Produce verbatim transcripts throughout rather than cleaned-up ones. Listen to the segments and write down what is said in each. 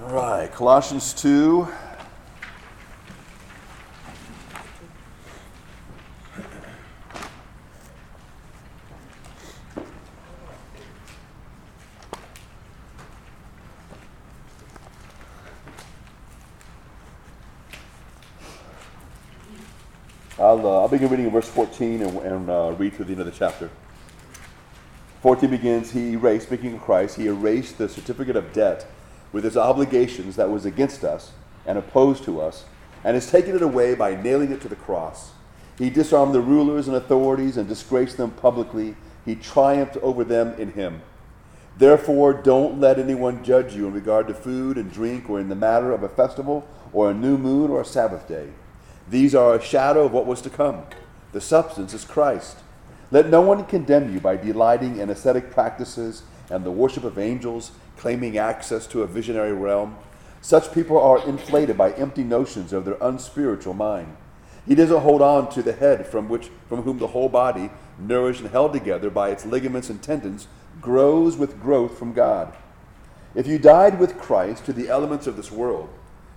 All right, Colossians two. I'll, uh, I'll begin reading in verse fourteen and, and uh, read through the end of the chapter. fourteen begins, he erased, speaking of Christ, he erased the certificate of debt with its obligations that was against us and opposed to us, and has taken it away by nailing it to the cross. He disarmed the rulers and authorities and disgraced them publicly. He triumphed over them in him. Therefore, don't let anyone judge you in regard to food and drink or in the matter of a festival or a new moon or a Sabbath day. These are a shadow of what was to come. The substance is Christ. Let no one condemn you by delighting in ascetic practices and the worship of angels, claiming access to a visionary realm. Such people are inflated by empty notions of their unspiritual mind. He doesn't hold on to the head from which, from whom the whole body, nourished and held together by its ligaments and tendons, grows with growth from God. If you died with Christ to the elements of this world,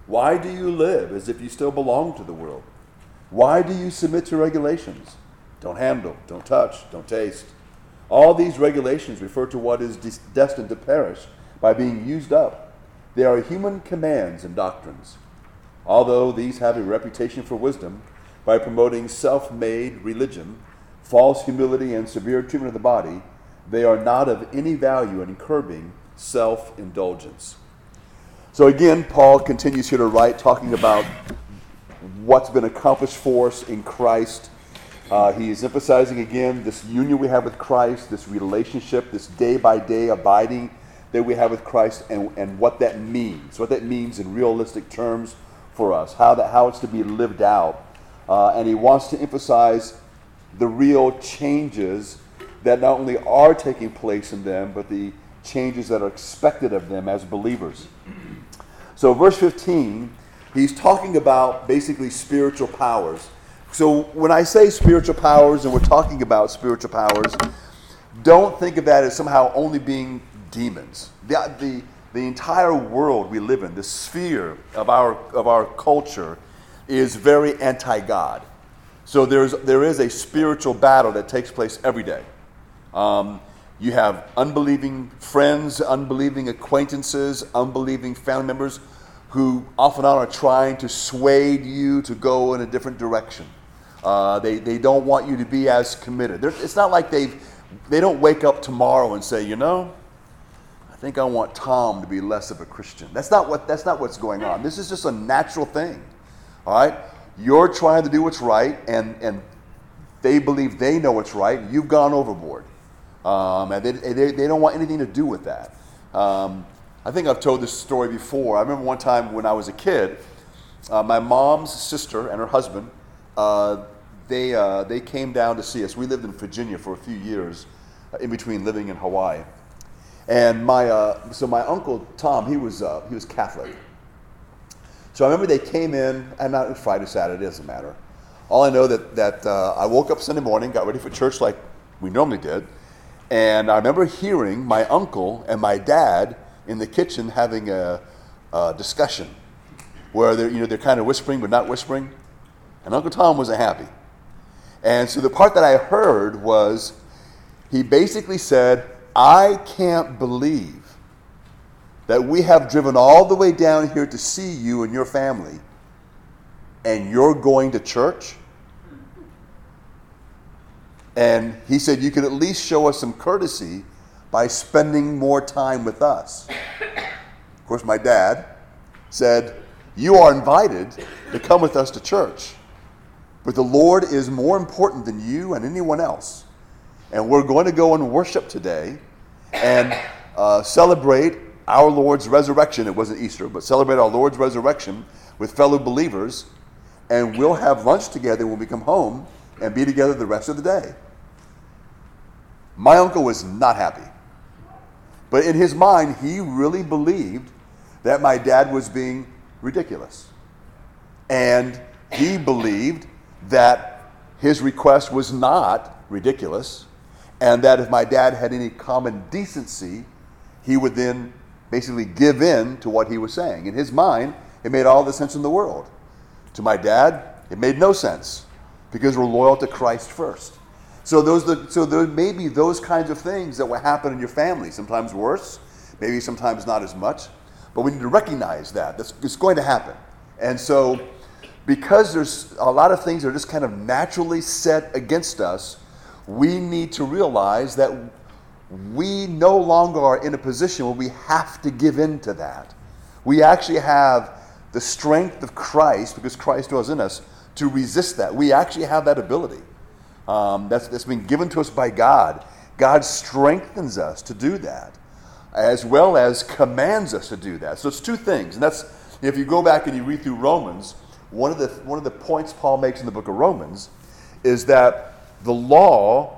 why do you live as if you still belong to the world? Why do you submit to regulations? Don't handle, don't touch, don't taste. All these regulations refer to what is des- destined to perish by being used up. They are human commands and doctrines. Although these have a reputation for wisdom, by promoting self-made religion, false humility, and severe treatment of the body, they are not of any value in curbing self-indulgence. So again, Paul continues here to write, talking about what's been accomplished for us in Christ. Uh, he is emphasizing again this union we have with Christ, this relationship, this day-by-day abiding that we have with Christ, and, and what that means, what that means in realistic terms for us, how that how it's to be lived out. Uh, and he wants to emphasize the real changes that not only are taking place in them, but the changes that are expected of them as believers. So verse fifteen, he's talking about basically spiritual powers. So when I say spiritual powers and we're talking about spiritual powers, don't think of that as somehow only being demons. The, the, the entire world we live in, the sphere of our of our culture, is very anti-God. So there's there is a spiritual battle that takes place every day. Um, You have unbelieving friends, unbelieving acquaintances, unbelieving family members who off and on are trying to sway you to go in a different direction. Uh, they, they don't want you to be as committed. They're, it's not like they've, they don't wake up tomorrow and say, you know, I think I want Tom to be less of a Christian. That's not what, that's not what's going on. This is just a natural thing, all right? You're trying to do what's right, and, and they believe they know what's right, and you've gone overboard. Um, and they, they they don't want anything to do with that. Um, I think I've told this story before. I remember one time when I was a kid, uh, my mom's sister and her husband, uh, they uh, they came down to see us. We lived in Virginia for a few years, uh, in between living in Hawaii. And my uh, so my uncle Tom, he was uh, he was Catholic. So I remember they came in, and not Friday, Saturday, it doesn't matter. All I know that that uh, I woke up Sunday morning, got ready for church like we normally did. And I remember hearing my uncle and my dad in the kitchen having a, a discussion where they're, you know, they're kind of whispering but not whispering. And Uncle Tom wasn't happy. And so the part that I heard was he basically said, I can't believe that we have driven all the way down here to see you and your family, and you're going to church? And he said, you could at least show us some courtesy by spending more time with us. Of course, my dad said, you are invited to come with us to church, but the Lord is more important than you and anyone else. And we're going to go and worship today and uh, celebrate our Lord's resurrection. It wasn't Easter, but celebrate our Lord's resurrection with fellow believers. And we'll have lunch together when we come home and be together the rest of the day. My uncle was not happy. But in his mind, he really believed that my dad was being ridiculous. And he believed that his request was not ridiculous, and that if my dad had any common decency, he would then basically give in to what he was saying. In his mind, it made all the sense in the world. To my dad, it made no sense because we're loyal to Christ first. So those, the, so there may be those kinds of things that will happen in your family, sometimes worse, maybe sometimes not as much. But we need to recognize that. That's, it's going to happen. And so because there's a lot of things that are just kind of naturally set against us, we need to realize that we no longer are in a position where we have to give in to that. We actually have the strength of Christ, because Christ dwells in us, to resist that. We actually have that ability. Um, that's, that's been given to us by God. God strengthens us to do that, as well as commands us to do that. So it's two things. And that's, if you go back and you read through Romans, one of the one of the points Paul makes in the book of Romans is that the law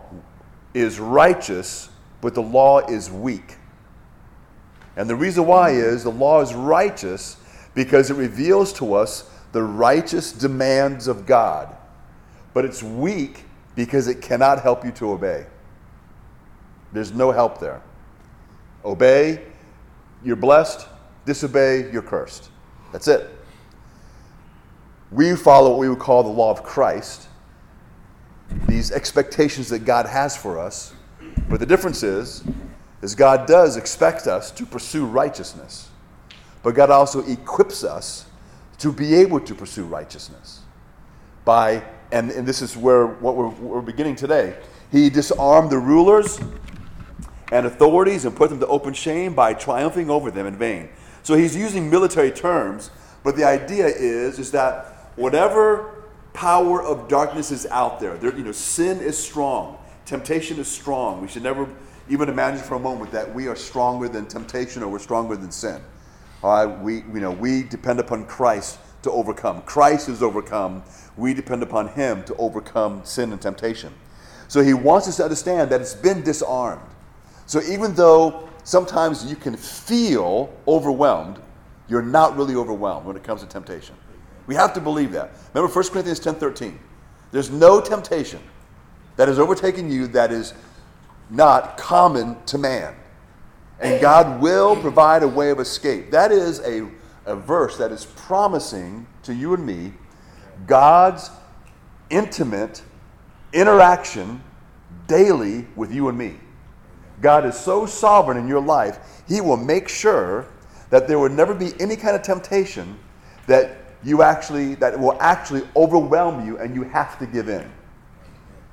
is righteous, but the law is weak. And the reason why is the law is righteous because it reveals to us the righteous demands of God. But it's weak because it cannot help you to obey. There's no help there. Obey, you're blessed. Disobey, you're cursed. That's it. We follow what we would call the law of Christ, these expectations that God has for us. But the difference is, is God does expect us to pursue righteousness. But God also equips us to be able to pursue righteousness. By, and, and this is where what we're, we're beginning today. He disarmed the rulers and authorities and put them to open shame by triumphing over them in vain. So he's using military terms, but the idea is, is that whatever power of darkness is out there, there, you know, sin is strong, temptation is strong. We should never even imagine for a moment that we are stronger than temptation or we're stronger than sin. All right, we, you know, we depend upon Christ to overcome. Christ is overcome. We depend upon him to overcome sin and temptation. So he wants us to understand that it's been disarmed. So even though sometimes you can feel overwhelmed, you're not really overwhelmed when it comes to temptation. We have to believe that. Remember First Corinthians ten thirteen. There's no temptation that has overtaken you that is not common to man. And God will provide a way of escape. That is a, a verse that is promising to you and me God's intimate interaction daily with you and me. God is so sovereign in your life, he will make sure that there will never be any kind of temptation that you actually that will actually overwhelm you and you have to give in.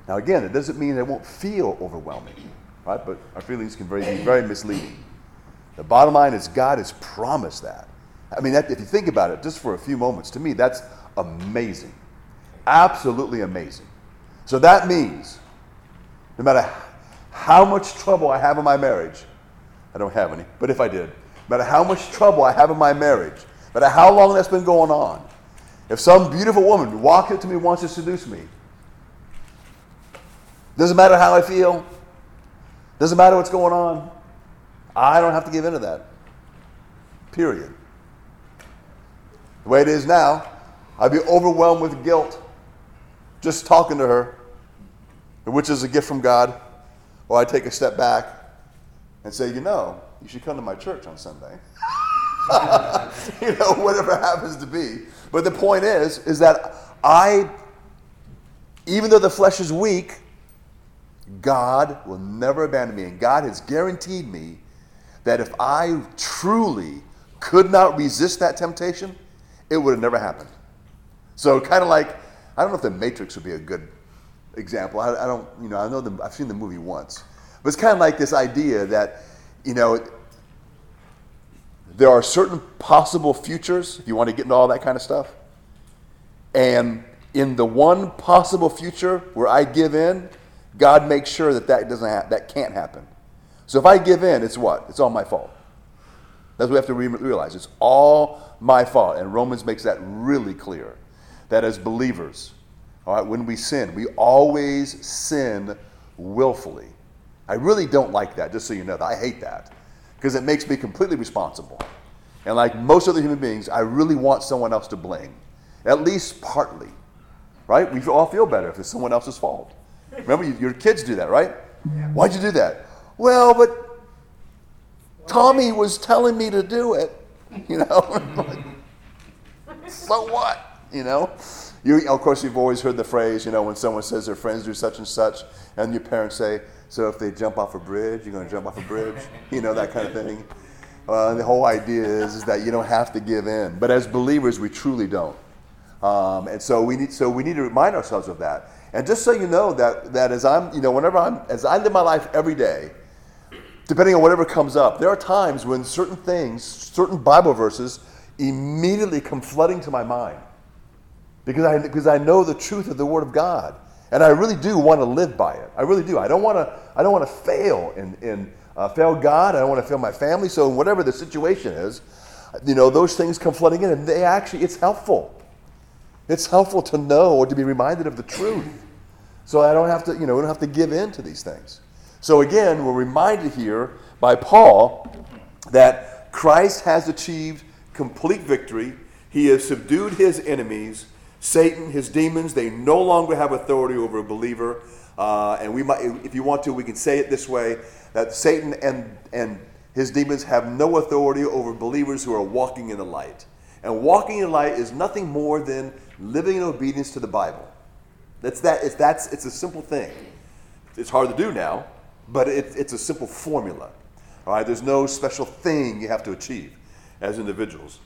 Now again, it doesn't mean it won't feel overwhelming, right? But our feelings can very, be very misleading. The bottom line is God has promised that. I mean, that, if you think about it just for a few moments, to me that's amazing. Absolutely amazing. So that means no matter how much trouble I have in my marriage, I don't have any, but if I did, no matter how much trouble I have in my marriage, no matter how long that's been going on, if some beautiful woman walks up to me and wants to seduce me, doesn't matter how I feel, doesn't matter what's going on, I don't have to give in to that. Period. The way it is now, I'd be overwhelmed with guilt just talking to her, which is a gift from God. Or I take a step back and say, you know, you should come to my church on Sunday. You know, whatever happens to be. But the point is, is that I, even though the flesh is weak, God will never abandon me. And God has guaranteed me that if I truly could not resist that temptation, it would have never happened. So kind of like, I don't know if The Matrix would be a good example. I, I don't, you know, I know the, I've seen the movie once, but it's kind of like this idea that, you know, there are certain possible futures, if you want to get into all that kind of stuff, and in the one possible future where I give in, God makes sure that that doesn't ha- that can't happen. So if I give in, it's what? It's all my fault. That's what we have to re- realize. It's all my fault, and Romans makes that really clear, that as believers, all right, when we sin, we always sin willfully. I really don't like that, just so you know that. I hate that because it makes me completely responsible. And like most other human beings, I really want someone else to blame, at least partly, right? We all feel better if it's someone else's fault. Remember, you, your kids do that, right? Yeah. Why'd you do that? Well, but Tommy was telling me to do it, you know. Like, so what, you know? You, of course, you've always heard the phrase, you know, when someone says their friends do such and such, and your parents say, so if they jump off a bridge, you're going to jump off a bridge, you know, that kind of thing. Uh, the whole idea is, is that you don't have to give in. But as believers, we truly don't. Um, and so we need so we need to remind ourselves of that. And just so you know that that as I'm, you know, whenever I'm, as I live my life every day, depending on whatever comes up, there are times when certain things, certain Bible verses immediately come flooding to my mind. Because I because I know the truth of the Word of God. And I really do want to live by it. I really do. I don't want to I don't want to fail in, in uh, fail God. I don't want to fail my family. So whatever the situation is, you know, those things come flooding in, and they actually, it's helpful. It's helpful to know or to be reminded of the truth. So I don't have to, you know, we don't have to give in to these things. So again, we're reminded here by Paul that Christ has achieved complete victory. He has subdued his enemies, Satan, his demons. They no longer have authority over a believer. Uh, and we might, if you want to, we can say it this way, that Satan and, and his demons have no authority over believers who are walking in the light. And walking in light is nothing more than living in obedience to the Bible. That's that. It's that's. It's a simple thing. It's hard to do now, but it, it's a simple formula. All right. There's no special thing you have to achieve as individuals.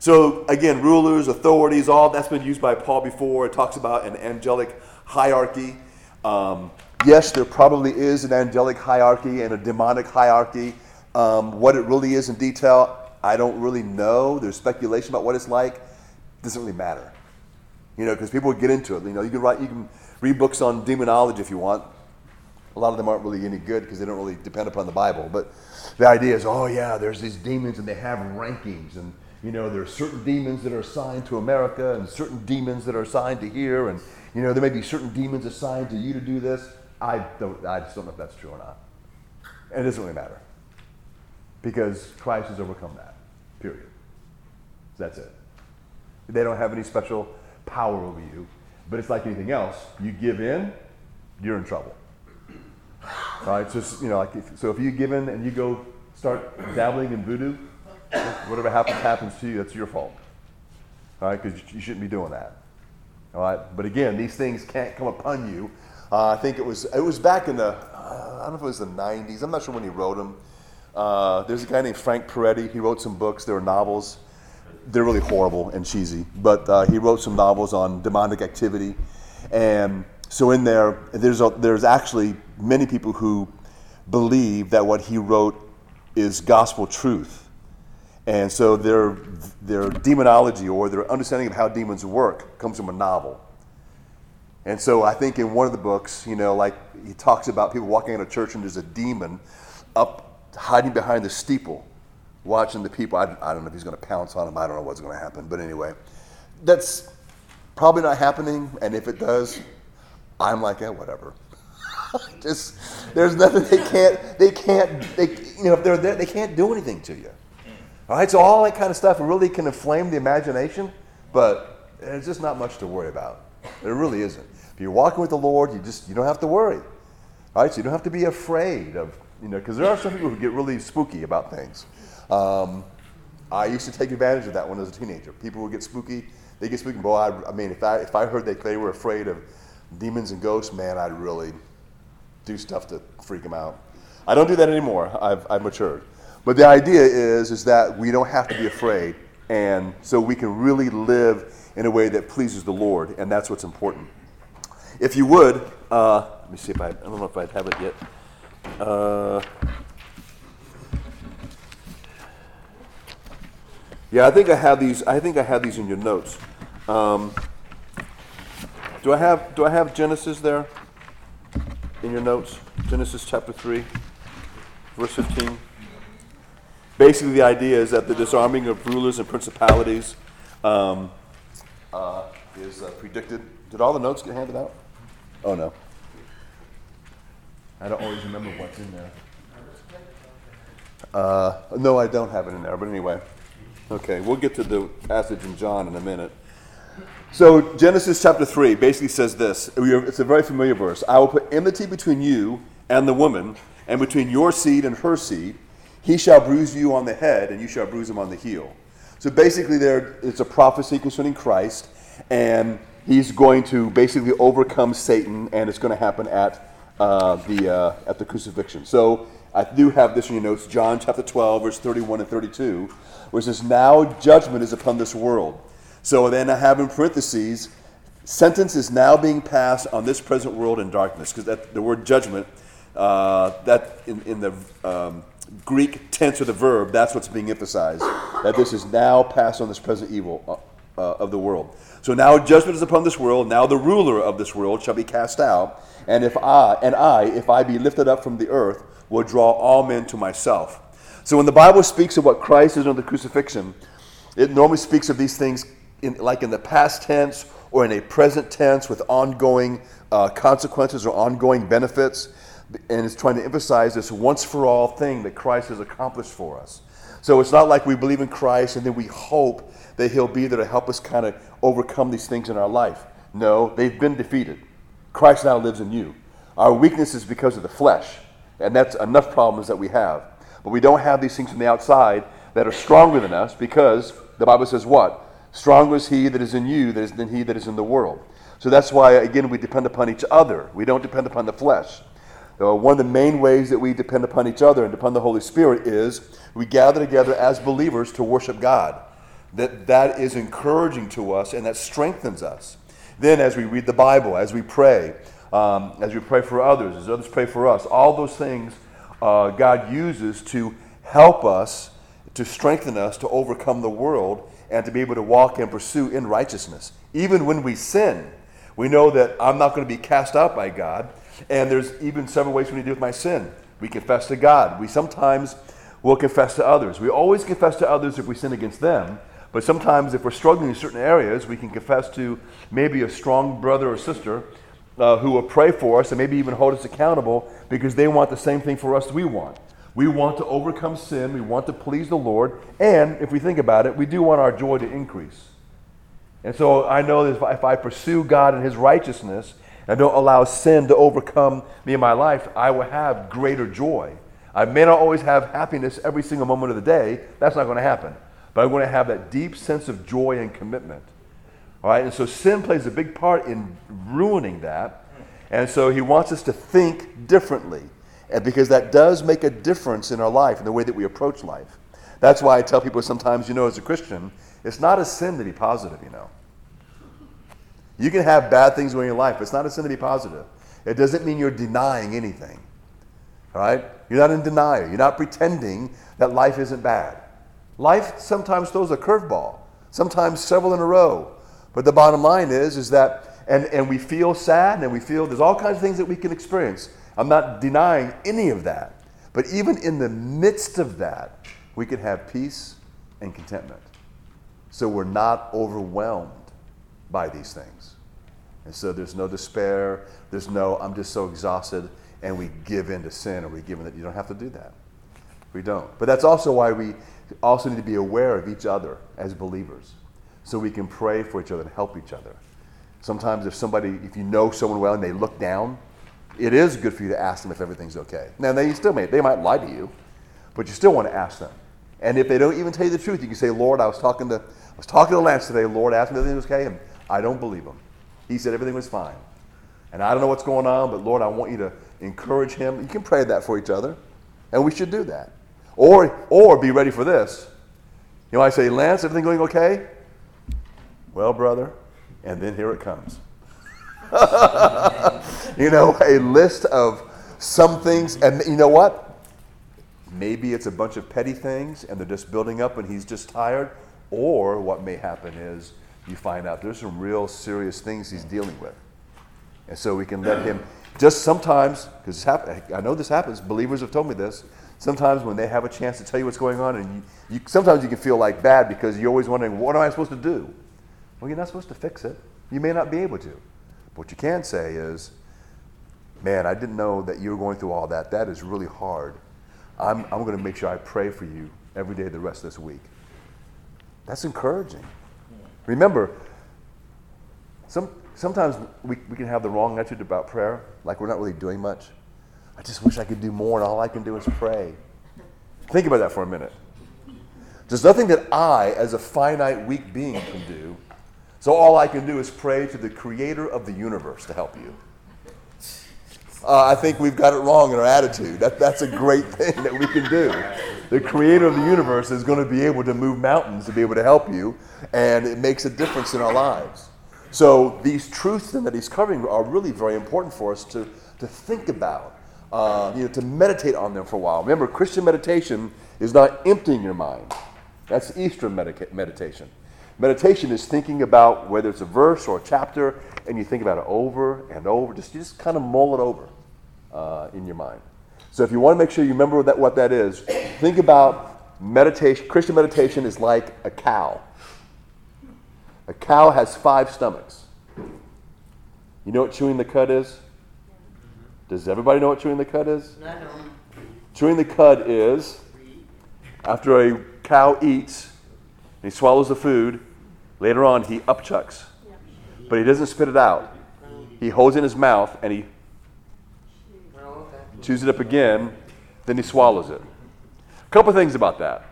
So again, rulers, authorities, all that's been used by Paul before. It talks about an angelic hierarchy. Um, yes, there probably is an angelic hierarchy and a demonic hierarchy. Um, what it really is in detail, I don't really know. There's speculation about what it's like. It doesn't really matter, you know, because people get into it. You know, you can write, you can read books on demonology if you want. A lot of them aren't really any good because they don't really depend upon the Bible. But the idea is, oh yeah, there's these demons and they have rankings, and you know, there are certain demons that are assigned to America and certain demons that are assigned to here, and you know, there may be certain demons assigned to you to do this. I don't, I just don't know if that's true or not. And it doesn't really matter, because Christ has overcome that, period. That's it. They don't have any special power over you, but it's like anything else. You give in, you're in trouble. All right, so, you know, like if, so if you give in and you go start dabbling in voodoo, whatever happens happens to you, that's your fault. All right, because you shouldn't be doing that. All right, but again, these things can't come upon you. Uh, I think it was it was back in the, uh, I don't know if it was the nineties. I'm not sure when he wrote them. Uh, there's a guy named Frank Peretti. He wrote some books. They were novels. They're really horrible and cheesy, but uh, he wrote some novels on demonic activity. And so in there, there's a, there's actually many people who believe that what he wrote is gospel truth. And so their their demonology or their understanding of how demons work comes from a novel. And so I think in one of the books, you know, like he talks about people walking in a church and there's a demon up hiding behind the steeple, watching the people. I, I don't know if he's going to pounce on him. I don't know what's going to happen. But anyway, that's probably not happening. And if it does, I'm like, yeah, whatever. Just there's nothing they can't. They can't. They you know if they're there, they can't do anything to you. All right. So all that kind of stuff really can inflame the imagination, but there's just not much to worry about. There really isn't. If you're walking with the Lord, you just you don't have to worry. All right. So you don't have to be afraid of. You know, because there are some people who get really spooky about things. Um, I used to take advantage of that when I was a teenager. People would get spooky. They get spooky. Boy, I, I mean, if I if I heard that they were afraid of demons and ghosts, man, I'd really do stuff to freak them out. I don't do that anymore. I've I've matured. But the idea is is that we don't have to be afraid, and so we can really live in a way that pleases the Lord, and that's what's important. If you would, uh, let me see if I I don't know if I have it yet. Uh, yeah, I think I have these. I think I have these in your notes. Um, do I have Do I have Genesis there in your notes? Genesis chapter three, verse fifteen. Basically, the idea is that the disarming of rulers and principalities um, uh, is uh, predicted. Did all the notes get handed out? Oh no. I don't always remember what's in there. Uh, no, I don't have it in there, but anyway. Okay, we'll get to the passage in John in a minute. So Genesis chapter three basically says this. It's a very familiar verse. I will put enmity between you and the woman, and between your seed and her seed. He shall bruise you on the head, and you shall bruise him on the heel. So basically, there it's a prophecy concerning Christ, and he's going to basically overcome Satan, and it's going to happen at uh, the uh, at the crucifixion. So I do have this in your notes, John chapter twelve, verse thirty-one and thirty-two, where it says, "Now judgment is upon this world." So then I have in parentheses, sentence is now being passed on this present world in darkness, because that the word judgment, uh, that in, in the um, Greek tense of the verb, that's what's being emphasized, that this is now passed on this present evil uh, uh, of the world. So now judgment is upon this world. Now the ruler of this world shall be cast out, and if I and I, if I be lifted up from the earth, will draw all men to myself. So when the Bible speaks of what Christ is on the crucifixion, it normally speaks of these things in, like in the past tense or in a present tense with ongoing uh, consequences or ongoing benefits. And it's trying to emphasize this once for all thing that Christ has accomplished for us. So it's not like we believe in Christ and then we hope that he'll be there to help us kind of overcome these things in our life. No, they've been defeated. Christ now lives in you. Our weakness is because of the flesh, and that's enough problems that we have. But we don't have these things from the outside that are stronger than us, because the Bible says what? Stronger is he that is in you than he that is in the world. So that's why, again, we depend upon each other. We don't depend upon the flesh. One of the main ways that we depend upon each other and upon the Holy Spirit is we gather together as believers to worship God. That that is encouraging to us, and that strengthens us. Then as we read the Bible, as we pray, um, as we pray for others, as others pray for us, all those things uh, God uses to help us, to strengthen us, to overcome the world, and to be able to walk and pursue in righteousness. Even when we sin, we know that I'm not going to be cast out by God. And there's even several ways we need to deal with my sin. We confess to God. We sometimes will confess to others. We always confess to others if we sin against them. But sometimes if we're struggling in certain areas, we can confess to maybe a strong brother or sister uh, who will pray for us and maybe even hold us accountable, because they want the same thing for us that we want. We want to overcome sin. We want to please the Lord. And if we think about it, we do want our joy to increase. And so I know that if I, if I pursue God and his righteousness, I don't allow sin to overcome me in my life, I will have greater joy. I may not always have happiness every single moment of the day. That's not going to happen. But I'm going to have that deep sense of joy and commitment. All right? And so sin plays a big part in ruining that. And so he wants us to think differently, and because that does make a difference in our life, in the way that we approach life. That's why I tell people sometimes, you know, as a Christian, it's not a sin to be positive, you know. You can have bad things in your life, but it's not a sin to be positive. It doesn't mean you're denying anything, all right? You're not in denial. You're not pretending that life isn't bad. Life sometimes throws a curveball, sometimes several in a row. But the bottom line is, is that, and, and we feel sad, and we feel there's all kinds of things that we can experience. I'm not denying any of that. But even in the midst of that, we can have peace and contentment. So we're not overwhelmed by these things. And so there's no despair, there's no, I'm just so exhausted, and we give in to sin, or we give in that. You don't have to do that. We don't. But that's also why we also need to be aware of each other as believers, so we can pray for each other and help each other. Sometimes if somebody, if you know someone well and they look down, it is good for you to ask them if everything's okay. Now, they still may, they might lie to you, but you still want to ask them. And if they don't even tell you the truth, you can say, Lord, I was talking to, I was talking to Lance today, Lord asked me if everything was okay, and I don't believe him. He said everything was fine. And I don't know what's going on, but Lord, I want you to encourage him. You can pray that for each other, and we should do that. Or or be ready for this. You know, I say, Lance, everything going okay? Well, brother, and then here it comes. You know, a list of some things, and you know what? Maybe it's a bunch of petty things, and they're just building up, and he's just tired. Or what may happen is, you find out there's some real serious things he's dealing with. And so we can let him, just sometimes, because I know this happens, believers have told me this, sometimes when they have a chance to tell you what's going on, and you, you, sometimes you can feel like bad, because you're always wondering, what am I supposed to do? Well, you're not supposed to fix it. You may not be able to. But what you can say is, man, I didn't know that you were going through all that. That is really hard. I'm, I'm going to make sure I pray for you every day the rest of this week. That's encouraging. Remember, some, sometimes we, we can have the wrong attitude about prayer, like we're not really doing much. I just wish I could do more, and all I can do is pray. Think about that for a minute. There's nothing that I, as a finite, weak being, can do. So all I can do is pray to the creator of the universe to help you. Uh, I think we've got it wrong in our attitude. That, that's a great thing that we can do. The creator of the universe is going to be able to move mountains to be able to help you, and it makes a difference in our lives. So these truths then that he's covering are really very important for us to, to think about, uh, you know, to meditate on them for a while. Remember, Christian meditation is not emptying your mind. That's Eastern medica- meditation. Meditation is thinking about whether it's a verse or a chapter, and you think about it over and over. Just you just kind of mull it over uh, in your mind. So if you want to make sure you remember that, what that is, think about meditation. Christian meditation is like a cow. A cow has five stomachs. You know what chewing the cud is? Does everybody know what chewing the cud is? No. Chewing the cud is after a cow eats, he swallows the food. Later on, he upchucks. But he doesn't spit it out. He holds it in his mouth and he chews it up again. Then he swallows it. A couple things about that.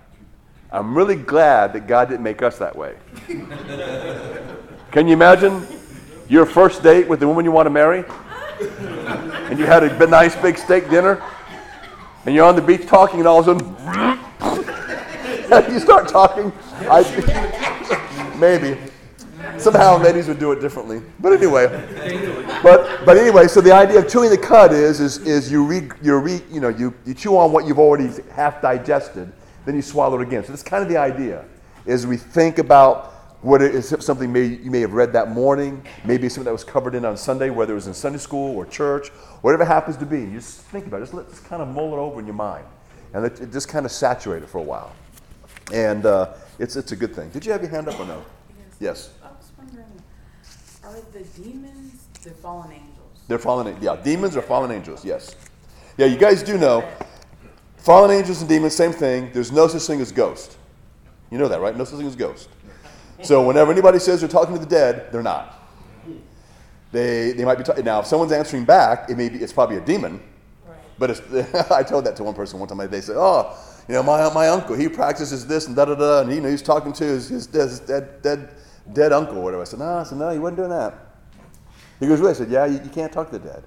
I'm really glad that God didn't make us that way. Can you imagine your first date with the woman you want to marry? And you had a nice big steak dinner. And you're on the beach talking and all of a sudden you start talking. I, maybe. Somehow ladies would do it differently, but anyway, but but anyway. So the idea of chewing the cud is is is you re, you re, you know you, you chew on what you've already half digested, then you swallow it again. So that's kind of the idea. Is we think about what it is, something may, you may have read that morning, maybe something that was covered in on Sunday, whether it was in Sunday school or church, whatever it happens to be. You just think about it. Just let just kind of mull it over in your mind, and let it just kind of saturate it for a while. And uh, it's it's a good thing. Did you have your hand up or no? Yes. Are the demons the fallen angels? They're fallen, yeah. Demons are fallen angels, yes. Yeah, you guys do know, fallen angels and demons, same thing. There's no such thing as ghost. You know that, right? No such thing as ghost. So whenever anybody says they're talking to the dead, they're not. They they might be talking. Now, if someone's answering back, it may be it's probably a demon. Right. But it's, I told that to one person one time. They said, "Oh, you know, my my uncle, he practices this and da da da, and you know, he's talking to his his dead dead." dead uncle or whatever." I said, no, I said, no, he wasn't doing that. He goes, really? I said, yeah, you, you can't talk to the dead.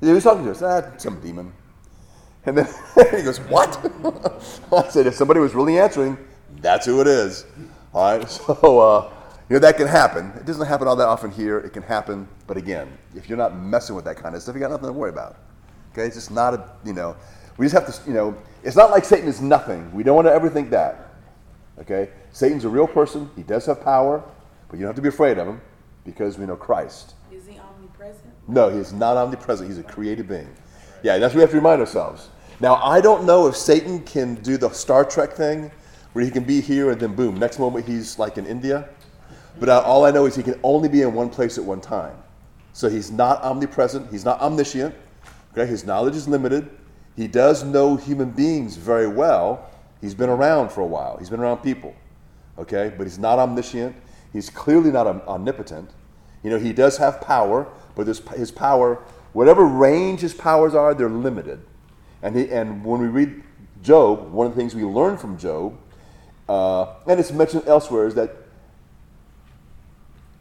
He was talking to us. Ah, some demon. And then he goes, what? I said, if somebody was really answering, that's who it is. All right, so, uh, you know, that can happen. It doesn't happen all that often here. It can happen, but again, if you're not messing with that kind of stuff, you got nothing to worry about. Okay, it's just not a, you know, we just have to, you know, it's not like Satan is nothing. We don't want to ever think that. Okay, Satan's a real person. He does have power, but you don't have to be afraid of him because we know Christ. Is he omnipresent? No, he is not omnipresent. He's a created being. Yeah, that's what we have to remind ourselves. Now, I don't know if Satan can do the Star Trek thing where he can be here and then boom, next moment he's like in India. But uh, all I know is he can only be in one place at one time. So he's not omnipresent. He's not omniscient. Okay, his knowledge is limited. He does know human beings very well. He's been around for a while. He's been around people, okay? But he's not omniscient. He's clearly not omnipotent. You know, he does have power, but this, his power, whatever range his powers are, they're limited. And he, and when we read Job, one of the things we learn from Job, uh, and it's mentioned elsewhere, is that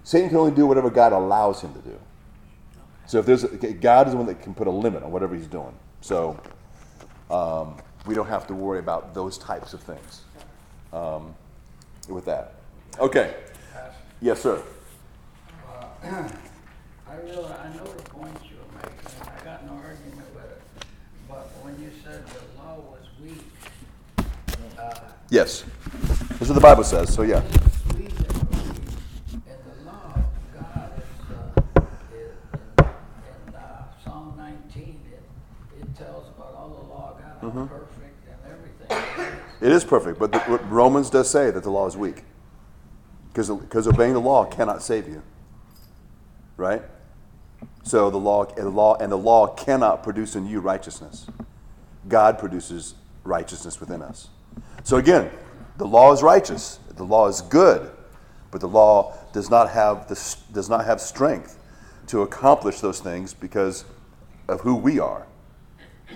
Satan can only do whatever God allows him to do. So if there's a, God is the one that can put a limit on whatever he's doing. So. Um, We don't have to worry about those types of things um, with that. Okay. Yes, sir. Uh, I realize, I know the points you were making. I got no argument with it. But when you said the law was weak. Uh, yes. That's what the Bible says. So, yeah. Weak and the law of God is, uh, is in, in uh, Psalm nineteen, it, it tells about all the law of God. Mm-hmm. It is perfect, but the, what Romans does say that the law is weak, because because obeying the law cannot save you, right? So the law, the law, and the law cannot produce in you righteousness. God produces righteousness within us. So again, the law is righteous, the law is good, but the law does not have the, does not have strength to accomplish those things because of who we are.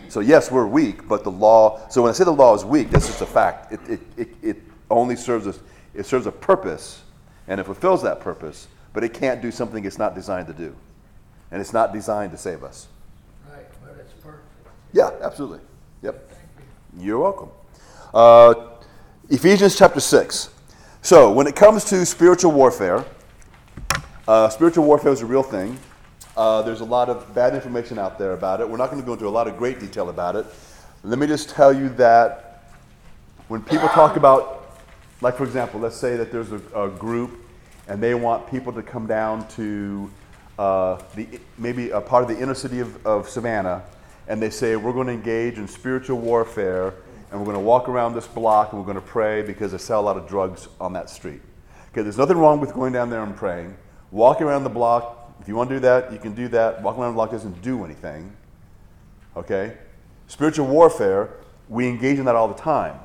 So yes, we're weak, but the law, so when I say the law is weak, that's just a fact. It it it, it only serves a, it serves a purpose, and it fulfills that purpose, but it can't do something it's not designed to do. And it's not designed to save us. Right, but it's perfect. Yeah, absolutely. Yep. You. You're welcome. Uh, Ephesians chapter six. So when it comes to spiritual warfare, uh, spiritual warfare is a real thing. Uh, there's a lot of bad information out there about it. We're not going to go into a lot of great detail about it. Let me just tell you that when people talk about, like for example, let's say that there's a, a group and they want people to come down to uh, the maybe a part of the inner city of, of Savannah, and they say, we're going to engage in spiritual warfare, and we're going to walk around this block, and we're going to pray because they sell a lot of drugs on that street. Okay, there's nothing wrong with going down there and praying. Walking around the block, if you want to do that, you can do that. Walking around the block doesn't do anything. Okay? Spiritual warfare, we engage in that all the time.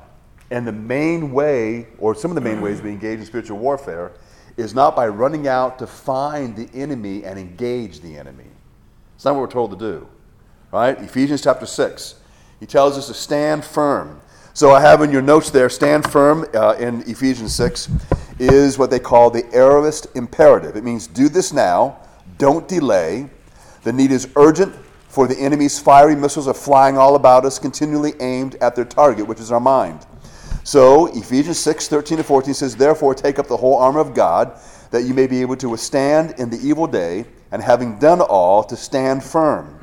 And the main way, or some of the main ways we engage in spiritual warfare, is not by running out to find the enemy and engage the enemy. It's not what we're told to do. Right? Ephesians chapter six. He tells us to stand firm. So I have in your notes there, stand firm uh, in Ephesians six is what they call the aorist imperative. It means do this now. Don't delay. The need is urgent, for the enemy's fiery missiles are flying all about us, continually aimed at their target, which is our mind. So Ephesians six, thirteen to fourteen says, therefore take up the whole armor of God, that you may be able to withstand in the evil day, and having done all, to stand firm.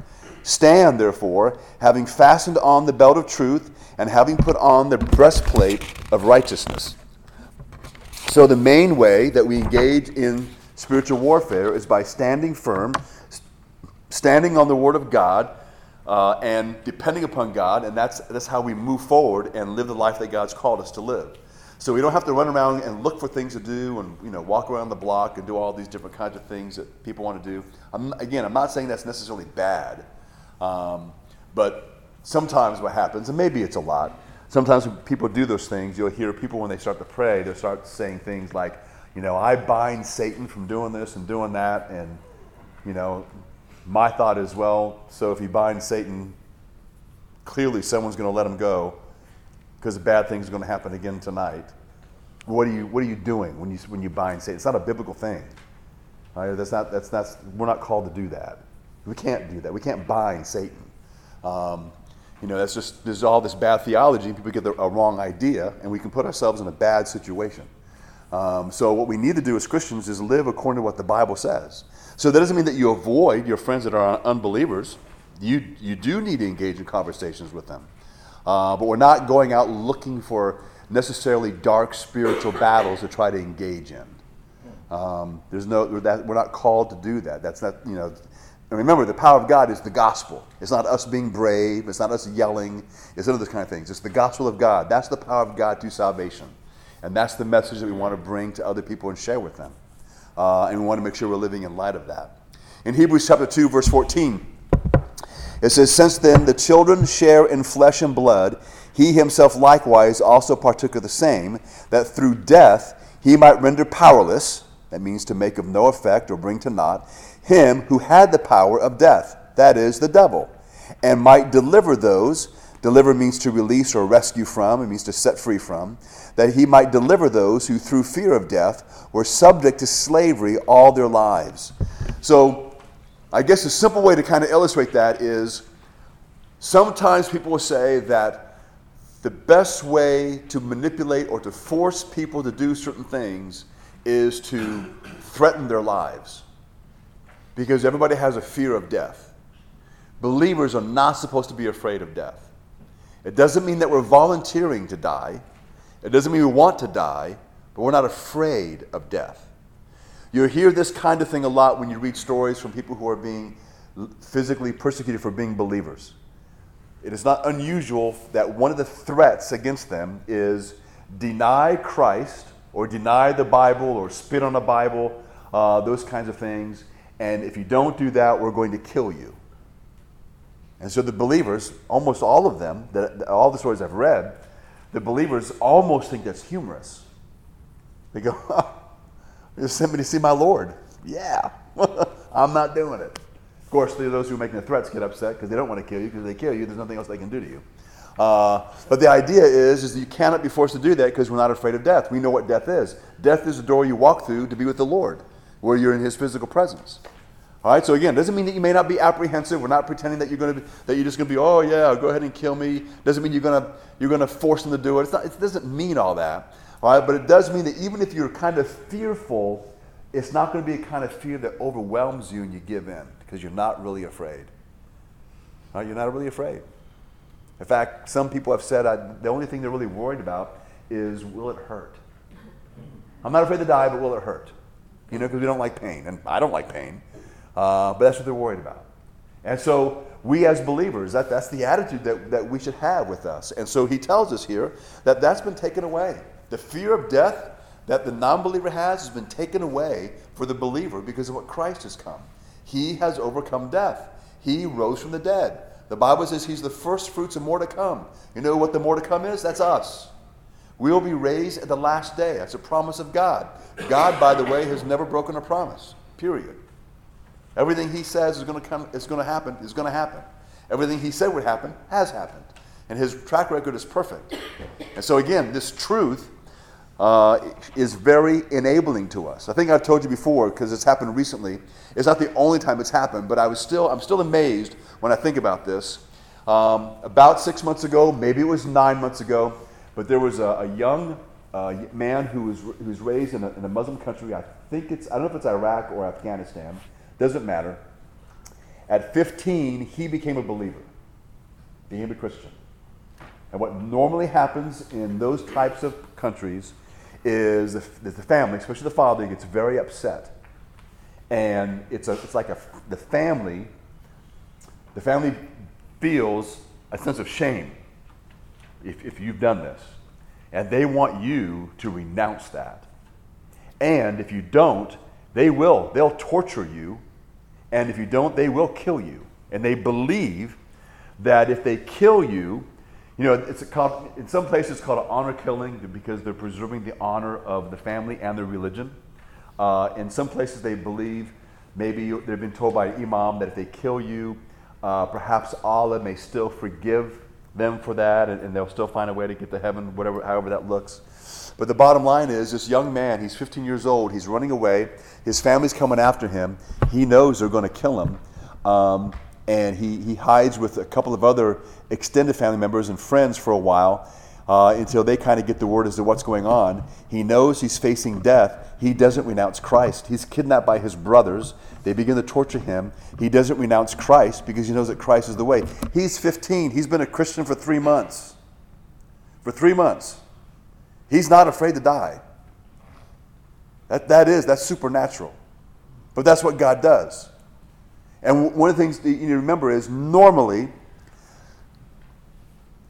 Stand, therefore, having fastened on the belt of truth, and having put on the breastplate of righteousness. So the main way that we engage in spiritual warfare is by standing firm, st- standing on the Word of God, uh, and depending upon God, and that's that's how we move forward and live the life that God's called us to live. So we don't have to run around and look for things to do, and you know, walk around the block and do all these different kinds of things that people want to do. I'm, again, I'm not saying that's necessarily bad, um, but sometimes what happens, and maybe it's a lot, sometimes when people do those things, you'll hear people when they start to pray, they'll start saying things like, you know, I bind Satan from doing this and doing that, and, you know, my thought is, well, so if you bind Satan, clearly someone's going to let him go, because a bad thing's going to happen again tonight. What are you What are you doing when you when you bind Satan? It's not a biblical thing. Right? That's not that's not we're not called to do that. We can't do that. We can't bind Satan. Um, you know, that's just there's all this bad theology. People get the, a wrong idea, and we can put ourselves in a bad situation. Um, so what we need to do as Christians is live according to what the Bible says. So that doesn't mean that you avoid your friends that are unbelievers. You you do need to engage in conversations with them. Uh, but we're not going out looking for necessarily dark spiritual battles to try to engage in. Um, there's no that we're not called to do that. That's not, you know, and remember, the power of God is the gospel. It's not us being brave. It's not us yelling. It's none of those kind of things. It's the gospel of God. That's the power of God to salvation. And that's the message that we want to bring to other people and share with them. Uh, and we want to make sure we're living in light of that. In Hebrews chapter two, verse fourteen, it says, since then the children share in flesh and blood, he himself likewise also partook of the same, that through death he might render powerless, that means to make of no effect or bring to naught, him who had the power of death, that is, the devil, and might deliver those. Deliver means to release or rescue from. It means to set free from. That he might deliver those who through fear of death were subject to slavery all their lives. So I guess a simple way to kind of illustrate that is sometimes people will say that the best way to manipulate or to force people to do certain things is to threaten their lives. Because everybody has a fear of death. Believers are not supposed to be afraid of death. It doesn't mean that we're volunteering to die. It doesn't mean we want to die, but we're not afraid of death. You'll hear this kind of thing a lot when you read stories from people who are being physically persecuted for being believers. It is not unusual that one of the threats against them is deny Christ or deny the Bible or spit on the Bible, uh, those kinds of things. And if you don't do that, we're going to kill you. And so the believers, almost all of them, the, all the stories I've read, the believers almost think that's humorous. They go, oh, you sent me to see my Lord. Yeah, I'm not doing it. course, those who are making the threats get upset because they don't want to kill you, because if they kill you, there's nothing else they can do to you. Uh, but the idea is, is that you cannot be forced to do that because we're not afraid of death. We know what death is. Death is the door you walk through to be with the Lord, where you're in His physical presence. All right. So again, doesn't mean that you may not be apprehensive. We're not pretending that you're going to be, that you're just going to be, oh yeah, go ahead and kill me. Doesn't mean you're going to you're going to force them to do it. It's not. It doesn't mean all that. All right. But it does mean that even if you're kind of fearful, it's not going to be a kind of fear that overwhelms you and you give in, because you're not really afraid. All right. You're not really afraid. In fact, some people have said I, the only thing they're really worried about is, will it hurt? I'm not afraid to die, but will it hurt? You know, because we don't like pain, and I don't like pain. Uh, but that's what they're worried about. And so we as believers, that, that's the attitude that, that we should have with us. And so he tells us here that that's been taken away. The fear of death that the non-believer has has been taken away for the believer because of what Christ has come. He has overcome death. He rose from the dead. The Bible says he's the first fruits of more to come. You know what the more to come is? That's us. We will be raised at the last day. That's a promise of God. God, by the way, has never broken a promise, period. Everything he says is going to come, is going to happen, is going to happen. Everything he said would happen has happened. And his track record is perfect. And so again, this truth uh, is very enabling to us. I think I've told you before, because it's happened recently. It's not the only time it's happened, but I was still, I'm still amazed when I think about this. Um, about six months ago, maybe it was nine months ago, but there was a, a young uh, man who was, who was raised in a, in a Muslim country. I think it's, I don't know if it's Iraq or Afghanistan. Doesn't matter. At fifteen, he became a believer, became a Christian. And what normally happens in those types of countries is the, the family, especially the father, gets very upset. And it's a, it's like a, the family, the family feels a sense of shame if, if you've done this. And they want you to renounce that. And if you don't, they will. They'll torture you. And if you don't, they will kill you. And they believe that if they kill you, you know, it's called, in some places it's called an honor killing because they're preserving the honor of the family and their religion. Uh, in some places they believe, maybe they've been told by an imam that if they kill you, uh, perhaps Allah may still forgive them for that, and, and they'll still find a way to get to heaven, whatever, however that looks. But the bottom line is, this young man, he's fifteen years old, he's running away, his family's coming after him, he knows they're going to kill him, um, and he, he hides with a couple of other extended family members and friends for a while, uh, until they kind of get the word as to what's going on. He knows he's facing death, he doesn't renounce Christ, he's kidnapped by his brothers, they begin to torture him, he doesn't renounce Christ because he knows that Christ is the way. He's fifteen, he's been a Christian for three months, for three months. He's not afraid to die. That that is, that's supernatural. But that's what God does. And one of the things that you need to remember is normally,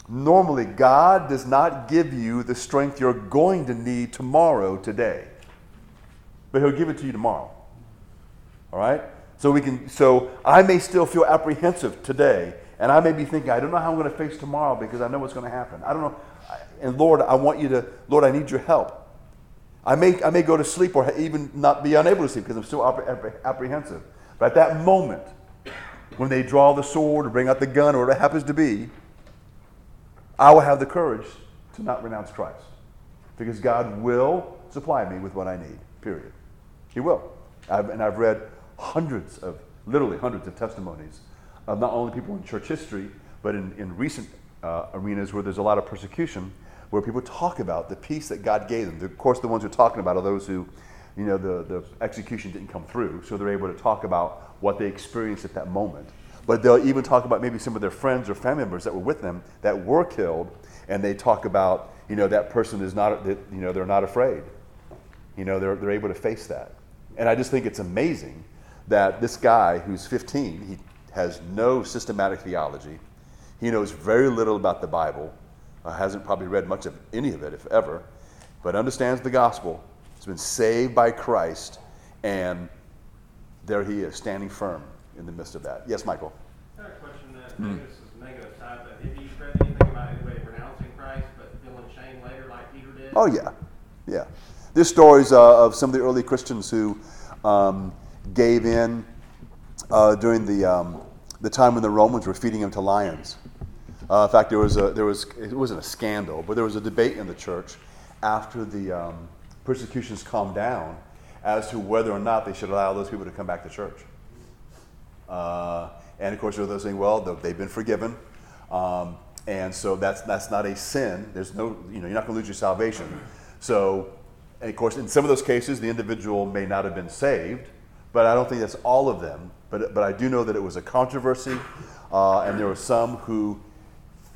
normally God does not give you the strength you're going to need tomorrow, today. But He'll give it to you tomorrow. All right? So we can, so I may still feel apprehensive today, and I may be thinking, I don't know how I'm going to face tomorrow because I know what's going to happen. I don't know. And Lord, I want you to, Lord, I need your help. I may I may go to sleep or even not be unable to sleep because I'm still apprehensive. But at that moment, when they draw the sword or bring out the gun or whatever it happens to be, I will have the courage to not renounce Christ. Because God will supply me with what I need, period. He will. I've, and I've read hundreds of, literally hundreds of testimonies of not only people in church history, but in, in recent Uh, arenas where there's a lot of persecution, where people talk about the peace that God gave them. Of course, the ones we're talking about are those who, you know, the, the execution didn't come through, so they're able to talk about what they experienced at that moment. But they'll even talk about maybe some of their friends or family members that were with them that were killed, and they talk about, you know, that person is not, that, you know, they're not afraid. You know, they're they're able to face that. And I just think it's amazing that this guy who's fifteen, he has no systematic theology. He knows very little about the Bible, uh, hasn't probably read much of any of it, if ever, but understands the gospel, has been saved by Christ, and there he is, standing firm in the midst of that. Yes, Michael? I have a question that I think this is a negative side, but have you read anything about anybody renouncing Christ but feeling shame later like Peter did? Oh, yeah. Yeah. There's stories uh, of some of the early Christians who um, gave in uh, during the um, the time when the Romans were feeding him to lions. Uh, in fact, there was a, there was it wasn't a scandal, but there was a debate in the church after the um, persecutions calmed down as to whether or not they should allow those people to come back to church. Uh, and of course, there were those saying, "Well, they've been forgiven." Um, And so that's that's not a sin. There's no, you know, you're not going to lose your salvation. So, and of course, in some of those cases, the individual may not have been saved, but I don't think that's all of them. But but I do know that it was a controversy, uh, and there were some who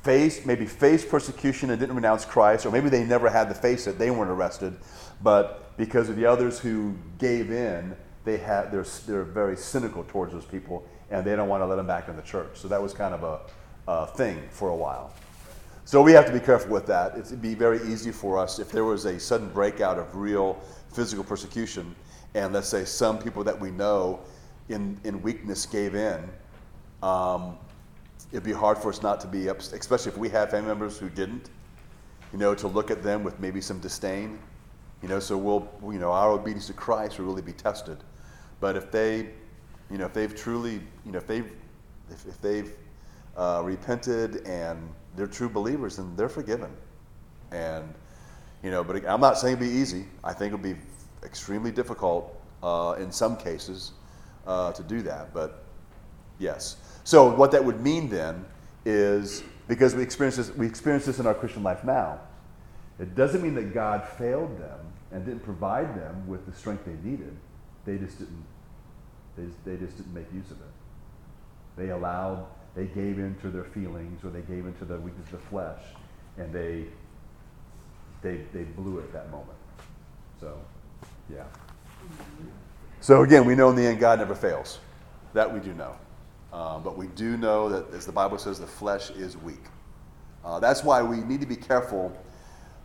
faced maybe faced persecution and didn't renounce Christ, or maybe they never had to face it. They weren't arrested, but because of the others who gave in, they had they're they're very cynical towards those people, and they don't want to let them back in the church. So that was kind of a Uh, thing for a while. So we have to be careful with that. It's, it'd be very easy for us if there was a sudden breakout of real physical persecution, and let's say some people that we know in, in weakness gave in, um, it'd be hard for us not to be, up, especially if we have family members who didn't, you know, to look at them with maybe some disdain, you know, so we'll, you know, our obedience to Christ will really be tested. But if they, you know, if they've truly, you know, if they've, if, if they've Uh, repented and they're true believers, and they're forgiven. And, you know, but I'm not saying it'll be easy. I think it'll be extremely difficult uh, in some cases uh, to do that, but yes. So what that would mean then is, because we experience this, we experience this in our Christian life now, it doesn't mean that God failed them and didn't provide them with the strength they needed. They just didn't, they, they just didn't make use of it. They allowed They gave in to their feelings, or they gave in to the weakness of the flesh, and they they they blew it at that moment. So, yeah. So again, we know in the end God never fails. That we do know. Uh, but we do know that, as the Bible says, the flesh is weak. Uh, that's why we need to be careful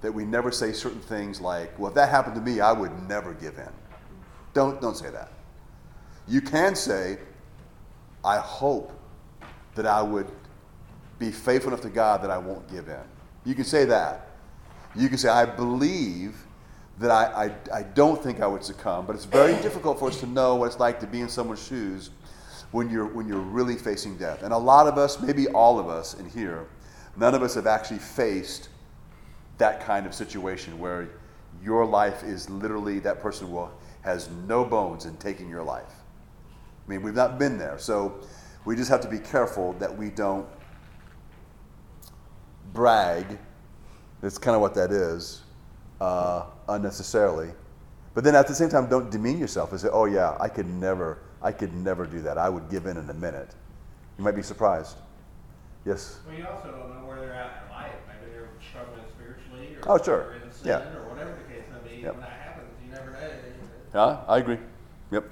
that we never say certain things like, well, if that happened to me, I would never give in. Don't don't say that. You can say, I hope that I would be faithful enough to God that I won't give in. You can say that. You can say, I believe that I, I, I don't think I would succumb, but it's very difficult for us to know what it's like to be in someone's shoes when you're when you're really facing death. And a lot of us, maybe all of us in here, none of us have actually faced that kind of situation where your life is literally, that person will has no bones in taking your life. I mean, we've not been there. So we just have to be careful that we don't brag. That's kind of what that is, uh, unnecessarily. But then at the same time, don't demean yourself and say, oh yeah, I could never, I could never do that. I would give in in a minute. You might be surprised. Yes? Well, you also don't know where they're at in life. Maybe they're struggling spiritually, or oh, sure. in sin, yeah. or whatever the case may be. Yep. When that happens, you never know. Yeah, I agree. Yep.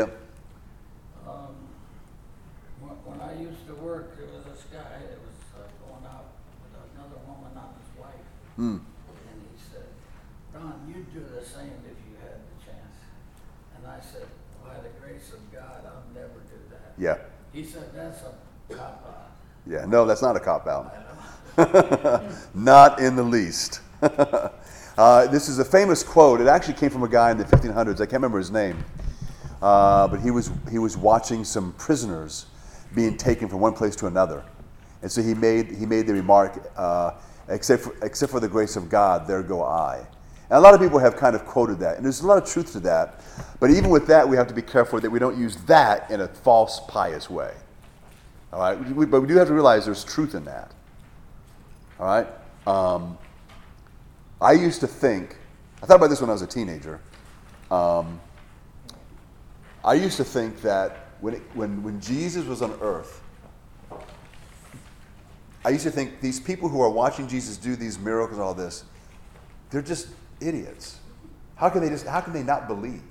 Yep. When I used to work, there was this guy that was uh, going out with another woman, not his wife. Mm. And he said, Ron, you'd do the same if you had the chance. And I said, by the grace of God, I'll never do that. Yeah. He said, that's a cop-out. Yeah, no, that's not a cop-out. Not in the least. uh, this is a famous quote. It actually came from a guy in the fifteen hundreds. I can't remember his name. Uh, but he was he was watching some prisoners being taken from one place to another, and so he made he made the remark, uh, except for, except for the grace of God, there go I. And a lot of people have kind of quoted that, and there's a lot of truth to that. But even with that, we have to be careful that we don't use that in a false, pious way. All right, we, but we do have to realize there's truth in that. All right, um, I used to think, I thought about this when I was a teenager. Um, I used to think that. When, it, when when Jesus was on earth, I used to think these people who are watching Jesus do these miracles and all this, they're just idiots. How can they just? How can they not believe?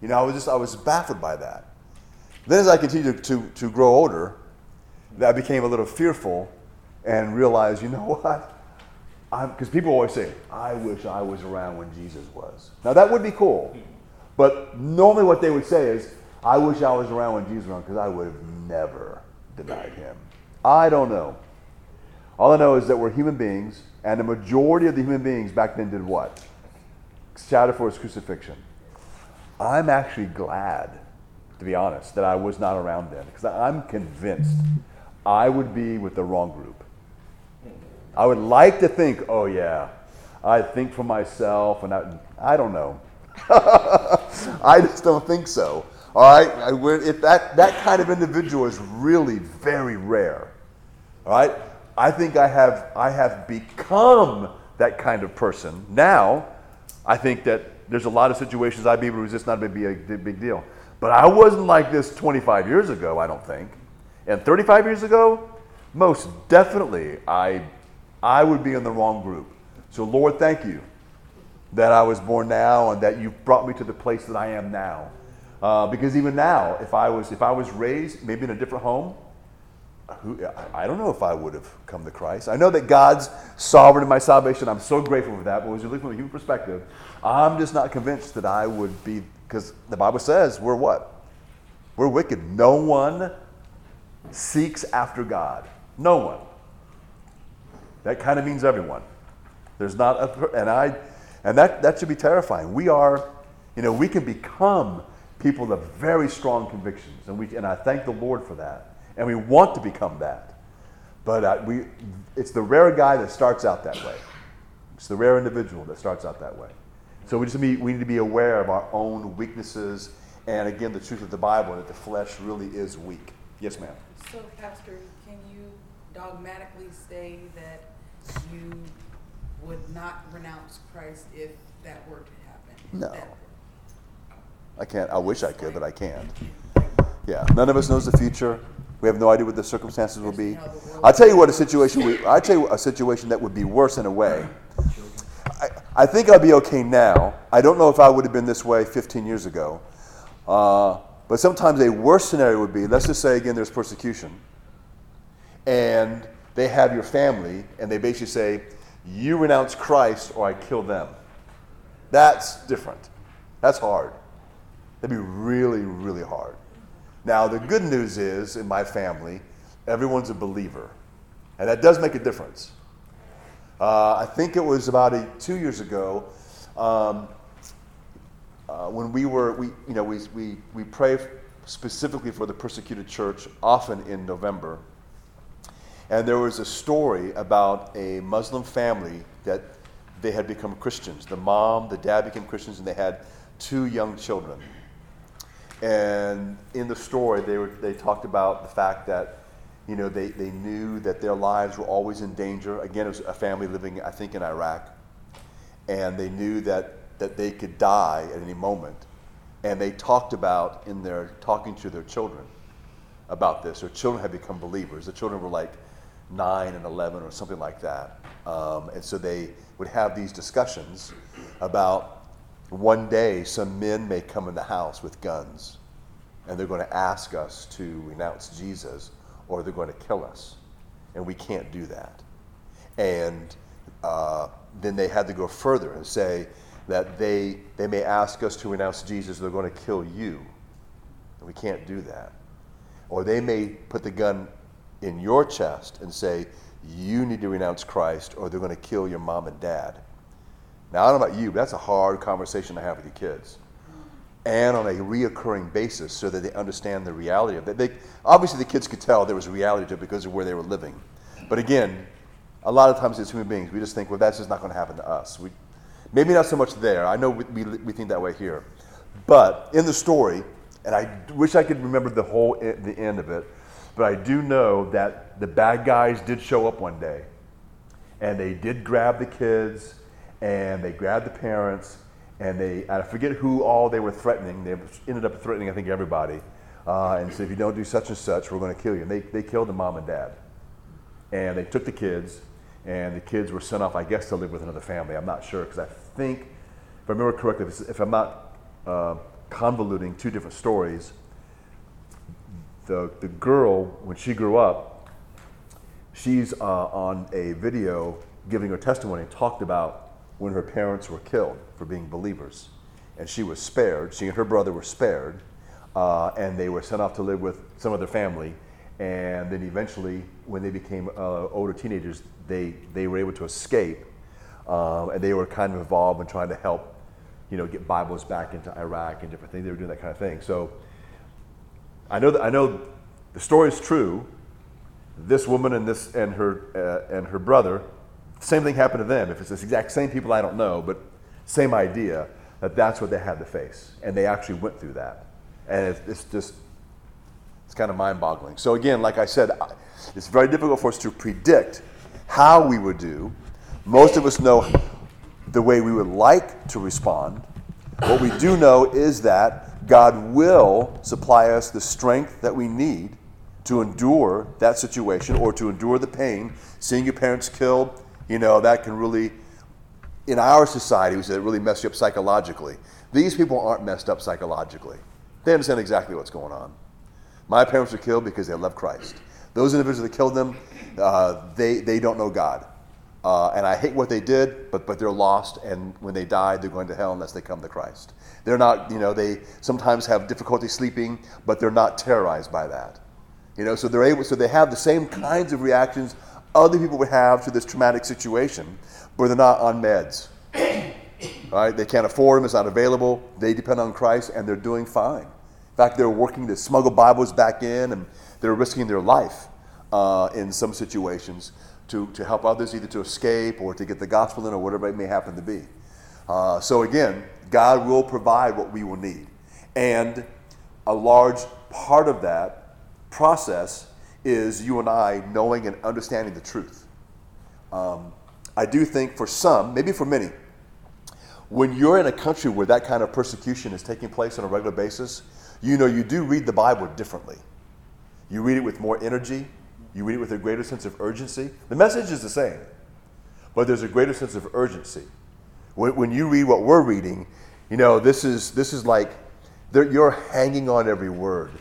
You know, I was just I was baffled by that. Then, as I continued to to, to grow older, I became a little fearful and realized, you know what? Because people always say, "I wish I was around when Jesus was." Now that would be cool, but normally what they would say is, I wish I was around when Jesus was around, because I would have never denied him. I don't know. All I know is that we're human beings, and the majority of the human beings back then did what? Shouted for his crucifixion. I'm actually glad to be honest, that I was not around then, because I'm convinced I would be with the wrong group. I would like to think, oh yeah, I think for myself, and I, I don't know. I just don't think so. All right, I, if that, that kind of individual is really very rare. All right, I think I have I have become that kind of person. Now, I think that there's a lot of situations I'd be able to resist, not to be a big deal. But I wasn't like this twenty-five years ago, I don't think. And thirty-five years ago, most definitely, I I would be in the wrong group. So Lord, thank you that I was born now and that you've brought me to the place that I am now. Uh, because even now, if I was if I was raised maybe in a different home, who, I don't know if I would have come to Christ. I know that God's sovereign in my salvation. I'm so grateful for that. But as you look from a human perspective, I'm just not convinced that I would be, because the Bible says we're what? We're wicked. No one seeks after God. No one. That kind of means everyone. There's not a, and I, and that, that should be terrifying. We are, you know, we can become people of very strong convictions, and we, and I thank the Lord for that. And we want to become that, but uh, we, it's the rare guy that starts out that way. It's the rare individual that starts out that way. So we just need, we need to be aware of our own weaknesses, and again, the truth of the Bible, that the flesh really is weak. Yes, ma'am. So, Pastor, can you dogmatically say that you would not renounce Christ if that were to happen? No. That, I can't. I wish I could, but I can't. Yeah. None of us knows the future. We have no idea what the circumstances will be. I'll tell you what a situation we, I'll tell you a situation that would be worse in a way. I, I think I'll be okay now. I don't know if I would have been this way fifteen years ago. Uh, but sometimes a worse scenario would be, let's just say again there's persecution. And they have your family and they basically say, you renounce Christ or I kill them. That's different. That's hard. That'd be really, really hard. Now, the good news is, in my family, everyone's a believer. And that does make a difference. Uh, I think it was about a, two years ago um, uh, when we were, we you know, we, we, we pray specifically for the persecuted church, often in November. And there was a story about a Muslim family that they had become Christians. The mom, the dad became Christians, and they had two young children. And in the story, they were, they talked about the fact that, you know, they, they knew that their lives were always in danger. Again, it was a family living, I think, in Iraq. And they knew that, that they could die at any moment. And they talked about, in their talking to their children about this, their children had become believers. The children were like nine and eleven or something like that. Um, and so they would have these discussions about, one day, some men may come in the house with guns, and they're going to ask us to renounce Jesus, or they're going to kill us, and we can't do that. And uh, then they had to go further and say that they they may ask us to renounce Jesus, they're going to kill you, and we can't do that. Or they may put the gun in your chest and say, you need to renounce Christ, or they're going to kill your mom and dad. Now, I don't know about you, but that's a hard conversation to have with your kids. And on a reoccurring basis, so that they understand the reality of it. They, obviously, the kids could tell there was a reality to it because of where they were living. But again, a lot of times as human beings, we just think, well, that's just not going to happen to us. We, maybe not so much there. I know we, we, we think that way here. But in the story, and I wish I could remember the whole the end of it, but I do know that the bad guys did show up one day. And they did grab the kids. And they grabbed the parents, and they, I forget who all they were threatening. They ended up threatening, I think, everybody. Uh, and said, so if you don't do such and such, we're going to kill you. And they, they killed the mom and dad. And they took the kids, and the kids were sent off, I guess, to live with another family. I'm not sure, because I think, if I remember correctly, if I'm not uh, convoluting two different stories, the, the girl, when she grew up, she's uh, on a video giving her testimony and talked about when her parents were killed for being believers. And she was spared, she and her brother were spared, uh, and they were sent off to live with some of their family. And then eventually, when they became uh, older teenagers, they, they were able to escape. Um, and they were kind of involved in trying to help, you know, get Bibles back into Iraq and different things. They were doing that kind of thing. So I know that I know the story is true. This woman and this and her uh, and her brother, same thing happened to them. If it's the exact same people, I don't know, but same idea, that that's what they had to face, and they actually went through that, and it's, it's just it's kind of mind-boggling. So again, like I said, it's very difficult for us to predict how we would do. Most of us know the way we would like to respond. What we do know is that God will supply us the strength that we need to endure that situation or to endure the pain. Seeing your parents killed, you know, that can really, in our society, we say it really messed you up psychologically. These people aren't messed up psychologically. They understand exactly what's going on. My parents were killed because they loved Christ. Those individuals that killed them, uh, they, they don't know God. Uh, and I hate what they did, but but they're lost, and when they die, they're going to hell unless they come to Christ. They're not, you know, they sometimes have difficulty sleeping, but they're not terrorized by that. You know, so they're able, so they have the same kinds of reactions other people would have to this traumatic situation, but they're not on meds, right? They can't afford them, it's not available, they depend on Christ, and they're doing fine. In fact, they're working to smuggle Bibles back in, and they're risking their life uh, in some situations to, to help others either to escape or to get the gospel in or whatever it may happen to be. Uh, so again, God will provide what we will need. And a large part of that process is you and I knowing and understanding the truth. Um, I do think for some, maybe for many, when you're in a country where that kind of persecution is taking place on a regular basis, you know you do read the Bible differently. You read it with more energy. You read it with a greater sense of urgency. The message is the same, but there's a greater sense of urgency. When, when you read what we're reading, you know, this is, this is like you're hanging on every word,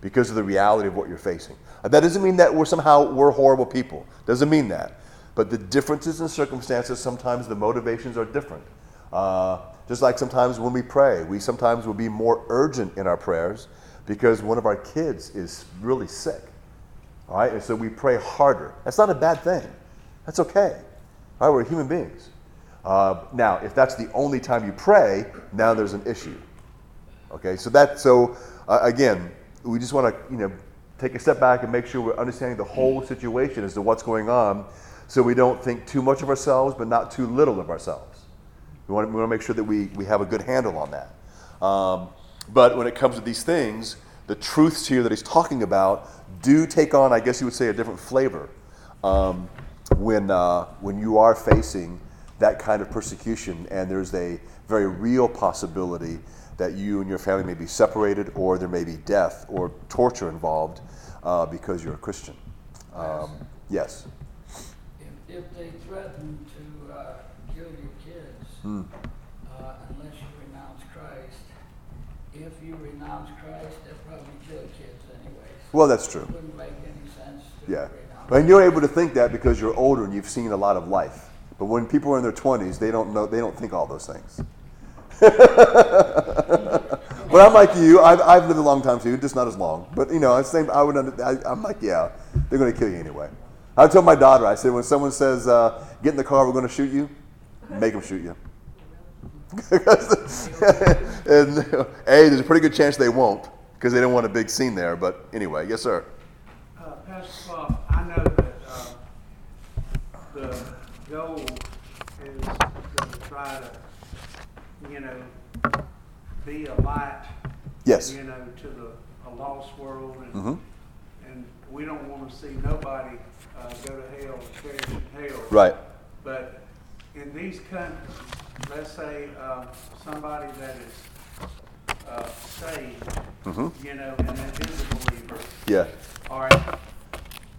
because of the reality of what you're facing. That doesn't mean that we're somehow, we're horrible people. Doesn't mean that. But the differences in circumstances, sometimes the motivations are different. Uh, just like sometimes when we pray, we sometimes will be more urgent in our prayers because one of our kids is really sick. All right, and so we pray harder. That's not a bad thing. That's okay. All right, we're human beings. Uh, now, if that's the only time you pray, now there's an issue. Okay, so that, so uh, again, we just want to, you know, take a step back and make sure we're understanding the whole situation as to what's going on, so we don't think too much of ourselves, but not too little of ourselves. We want to, we want to make sure that we, we have a good handle on that. Um, but when it comes to these things, the truths here that he's talking about do take on, I guess you would say, a different flavor um, when uh, when you are facing that kind of persecution, and there's a very real possibility that you and your family may be separated, or there may be death or torture involved uh, because you're a Christian. Um, yes? If, if they threaten to uh, kill your kids, mm. uh, unless you renounce Christ, if you renounce Christ, they'll probably kill kids anyways. Well, that's true. It wouldn't make any sense to yeah. renounce. And you're able to think that because you're older and you've seen a lot of life. But when people are in their twenties, they don't know, they don't think all those things. But I'm like you. I've, I've lived a long time too, just not as long. But you know, same. I would. Under, I, I'm like, yeah, they're going to kill you anyway. I told my daughter, I said, when someone says, uh, "Get in the car, we're going to shoot you," make them shoot you. And a, there's a pretty good chance they won't, because they don't want a big scene there. But anyway, yes, sir. Uh, Pastor Bob, I know that uh, the goal is to try to, you know, be a light, yes. you know, to the a lost world, and, mm-hmm. and we don't want to see nobody uh, go to hell, perish in hell. Right. But in these countries, let's say uh, somebody that is uh, saved, mm-hmm. you know, and that is a believer. Yeah. All right.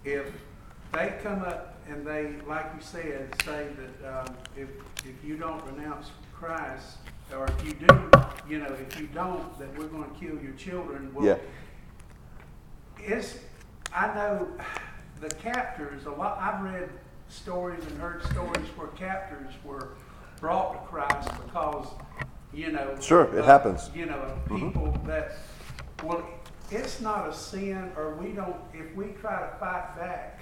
If they come up and they, like you said, say that um, if if you don't renounce Christ, or if you do, you know, if you don't, that we're going to kill your children. Well, yeah. It's, I know the captors, a lot, I've read stories and heard stories where captors were brought to Christ because, you know. Sure, it of, happens. You know, people mm-hmm. that, well, it's not a sin, or we don't, if we try to fight back,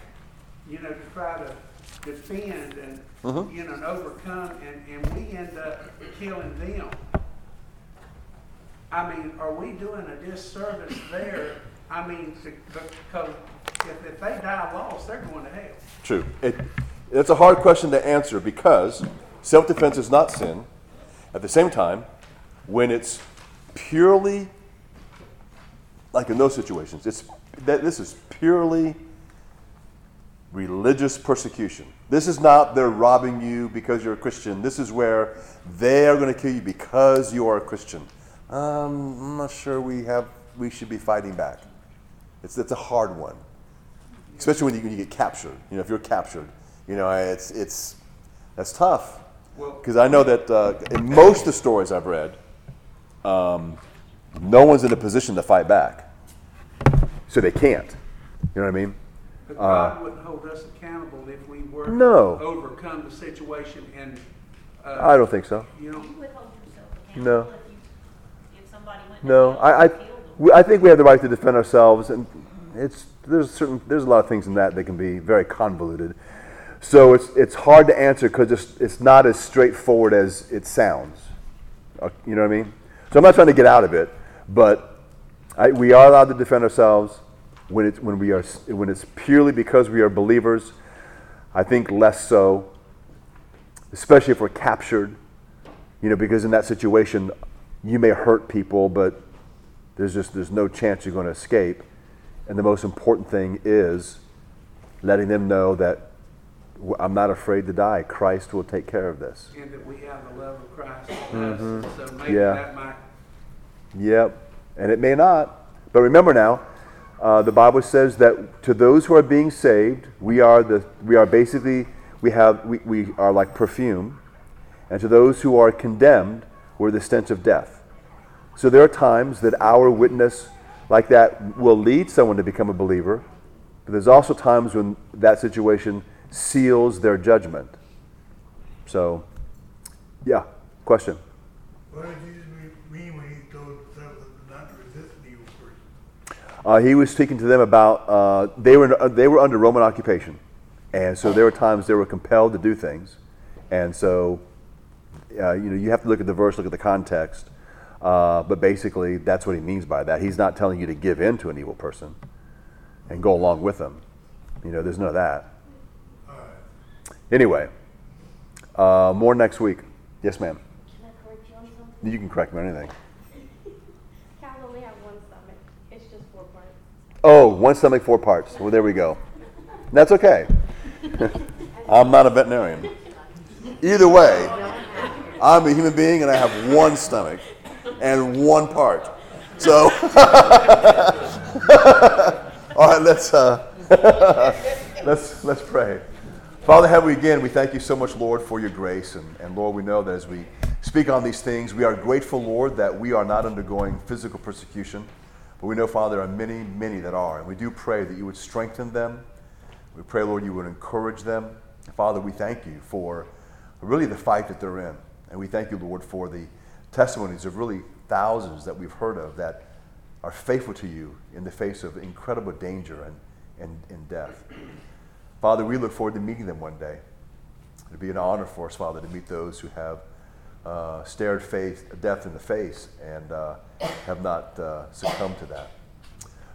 you know, to try to defend and mm-hmm. you know and overcome, and, and we end up killing them. I mean, are we doing a disservice there? I mean, because if, if they die lost, they're going to hell. True. It, it's a hard question to answer because self-defense is not sin. At the same time, when it's purely, like in those situations, it's that this is purely religious persecution. This is not they're robbing you because you're a Christian. This is where they are going to kill you because you are a Christian. Um, I'm not sure we have we should be fighting back. It's it's a hard one, especially when you, when you get captured. You know, if you're captured, you know, it's it's that's tough. Because I know that uh, in most of the stories I've read, um, no one's in a position to fight back, so they can't. You know what I mean? But God uh, wouldn't hold us accountable if we were no. to overcome the situation. And uh, I don't think so. You know, you would hold yourself accountable no. if, you, if somebody went. No, I I, we, I think we have the right to defend ourselves, and it's there's certain there's a lot of things in that that can be very convoluted. So it's it's hard to answer because it's it's not as straightforward as it sounds. Uh, you know what I mean? So I'm not trying to get out of it, but I, we are allowed to defend ourselves when it's when we are when it's purely because we are believers. I think less so, especially if we're captured. You know, because in that situation, you may hurt people, but there's just there's no chance you're going to escape. And the most important thing is letting them know that I'm not afraid to die. Christ will take care of this. And that we have the love of Christ in us. Mm-hmm. So maybe yeah. that might. Yep. And it may not. But remember now, uh, the Bible says that to those who are being saved, we are the we are basically we have we, we are like perfume. And to those who are condemned, we're the stench of death. So there are times that our witness like that will lead someone to become a believer, but there's also times when that situation seals their judgment. So, yeah. Question. What did Jesus mean when he told them not to resist the evil person? He was speaking to them about uh, they were uh, they were under Roman occupation, and so there were times they were compelled to do things, and so uh, you know you have to look at the verse, look at the context. Uh, but basically, that's what he means by that. He's not telling you to give in to an evil person and go along with them. You know, there's none of that. Anyway, uh, more next week. Yes, ma'am. Can I correct you on something? You can correct me on anything. I only have one stomach. It's just four parts. Oh, one stomach, four parts. Well, there we go. That's okay. I'm not a veterinarian. Either way, I'm a human being and I have one stomach and one part. So, all right, let's uh, let's let's pray. Father, have we again, we thank you so much, Lord, for your grace. And, and Lord, we know that as we speak on these things, we are grateful, Lord, that we are not undergoing physical persecution. But we know, Father, there are many, many that are. And we do pray that you would strengthen them. We pray, Lord, you would encourage them. Father, we thank you for really the fight that they're in. And we thank you, Lord, for the testimonies of really thousands that we've heard of that are faithful to you in the face of incredible danger and, and, and death. Father, we look forward to meeting them one day. It would be an honor for us, Father, to meet those who have uh, stared faith, death in the face and uh, have not uh, succumbed to that.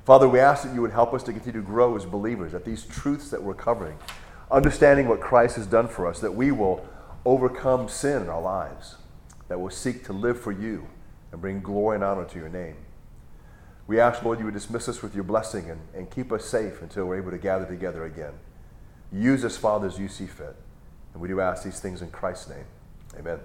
Father, we ask that you would help us to continue to grow as believers, that these truths that we're covering, understanding what Christ has done for us, that we will overcome sin in our lives, that we'll seek to live for you and bring glory and honor to your name. We ask, Lord, you would dismiss us with your blessing and, and keep us safe until we're able to gather together again. Use us, Father, as you see fit. And we do ask these things in Christ's name. Amen.